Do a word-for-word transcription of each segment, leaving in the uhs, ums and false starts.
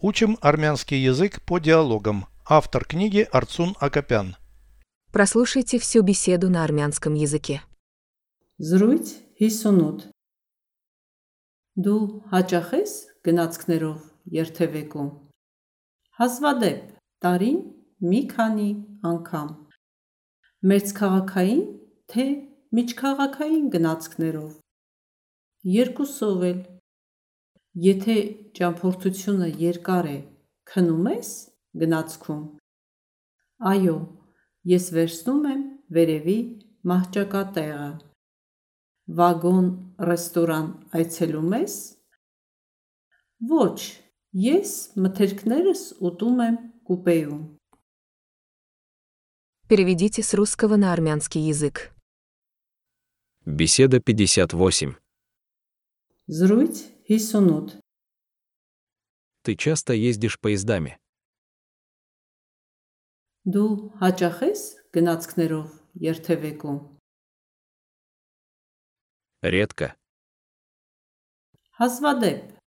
Учим армянский язык по диалогам. Автор книги Арцун Акопян. Прослушайте всю беседу на армянском языке. Զրույց հիսունութ. Դու հաճախ ես գնացքներով երթևեկում? Հազվադեպ տարին մի քանի անգամ. Մերձքաղաքային թե միջքաղաքային գնացքներով? Երկուսով էլ. Եթե ճամփորդությունը երկար է, քնում ես գնացքում? Այո, ես վերցնում եմ վերևի մահճակատեղը. Վագոն ռեստորան այցելում ես? Ոչ, ես մթերքներս ուտում եմ կուպեում. Переведите с русского на армянский язык. Беседа пятьдесят восемь. Զրույց հիսունութ. Ты часто ездишь поездами? Դու հաճախ ես գնացքներով երթևեկում? Редко. Հազվադեպ.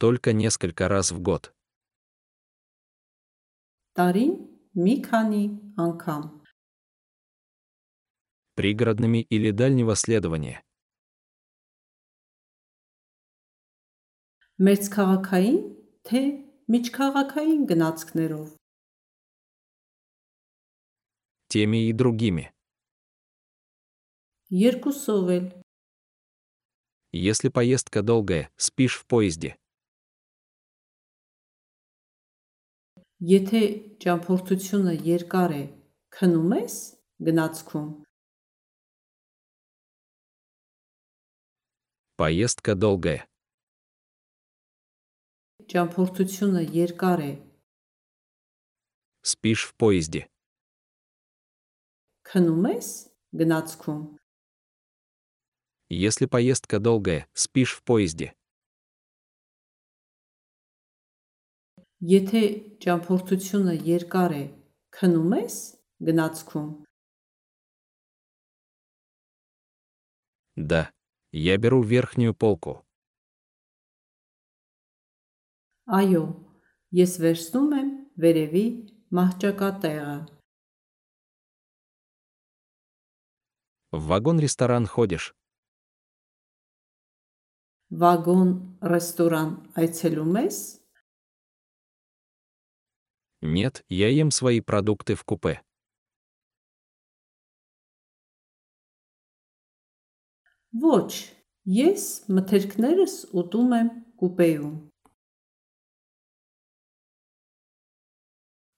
Только несколько раз в год. Տարին մի քանի անգամ. Пригородными или дальнего следования? Մերձքաղաքային թե միջքաղաքային գնացքներով? Теми и другими. Երկուսով էլ. Если поездка долгая, спишь в поезде? Եթե ճամփորդությունը երկար է, քնում ես գնացքում? Поездка долгая. Ճամփորդությունը երկար է. Спишь в поезде? Քնում ես գնացքում? Если поездка долгая, спишь в поезде? Եթե ճամփորդությունը երկար է, քնում ես գնացքում? Да, я беру верхнюю полку. Այո, ես վերցնում եմ վերևի մահճակատեղը. В вагон-ресторан ходишь? Вагон-ресторан այցելում ես? Нет, я ем свои продукты в купе. Ոչ, ես մթերքներս ուտում եմ կուպեում.